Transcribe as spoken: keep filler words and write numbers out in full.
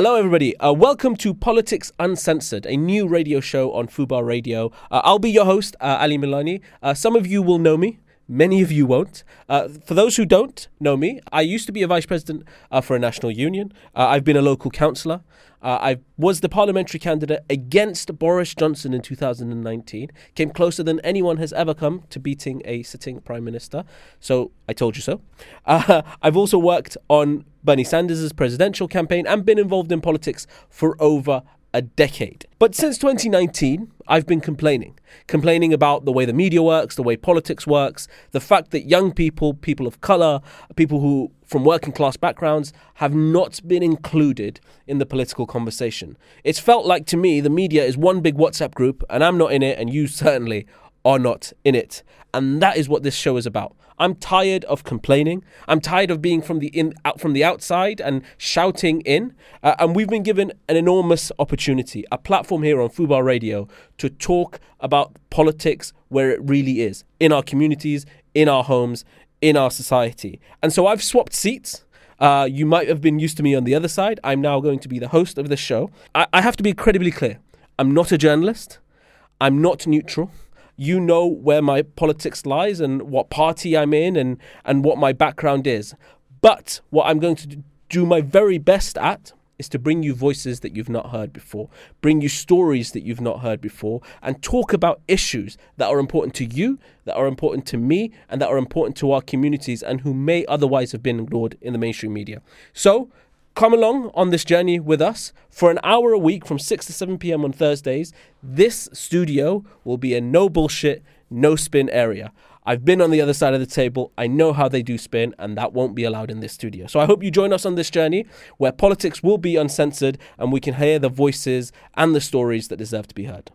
Hello, everybody. Uh, welcome to Politics Uncensored, a new radio show on FUBAR Radio. Uh, I'll be your host, uh, Ali Milani. Uh, some of you will know me. Many of you won't. Uh, for those who don't know me, I used to be a vice president uh, for a national union. Uh, I've been a local councillor. Uh, I was the parliamentary candidate against Boris Johnson in two thousand nineteen. Came closer than anyone has ever come to beating a sitting prime minister. So I told you so. Uh, I've also worked on Bernie Sanders' presidential campaign and been involved in politics for over a decade. But since twenty nineteen, I've been complaining. Complaining about the way the media works, the way politics works, the fact that young people, people of colour, people who from working class backgrounds have not been included in the political conversation. It's felt like to me the media is one big WhatsApp group and I'm not in it and you certainly are not in it. And that is what this show is about. I'm tired of complaining. I'm tired of being from the in, out, from the outside and shouting in. Uh, and we've been given an enormous opportunity, a platform here on FUBAR Radio to talk about politics where it really is, in our communities, in our homes, in our society. And so I've swapped seats. Uh, you might have been used to me on the other side. I'm now going to be the host of this show. I, I have to be incredibly clear. I'm not a journalist. I'm not neutral. You know where my politics lies and what party I'm in and, and what my background is. But what I'm going to do my very best at is to bring you voices that you've not heard before, bring you stories that you've not heard before, and talk about issues that are important to you, that are important to me, and that are important to our communities and who may otherwise have been ignored in the mainstream media. So come along on this journey with us for an hour a week from six to seven p.m. on Thursdays. This studio will be a no bullshit, no spin area. I've been on the other side of the table. I know how they do spin, and that won't be allowed in this studio. So I hope you join us on this journey where politics will be uncensored and we can hear the voices and the stories that deserve to be heard.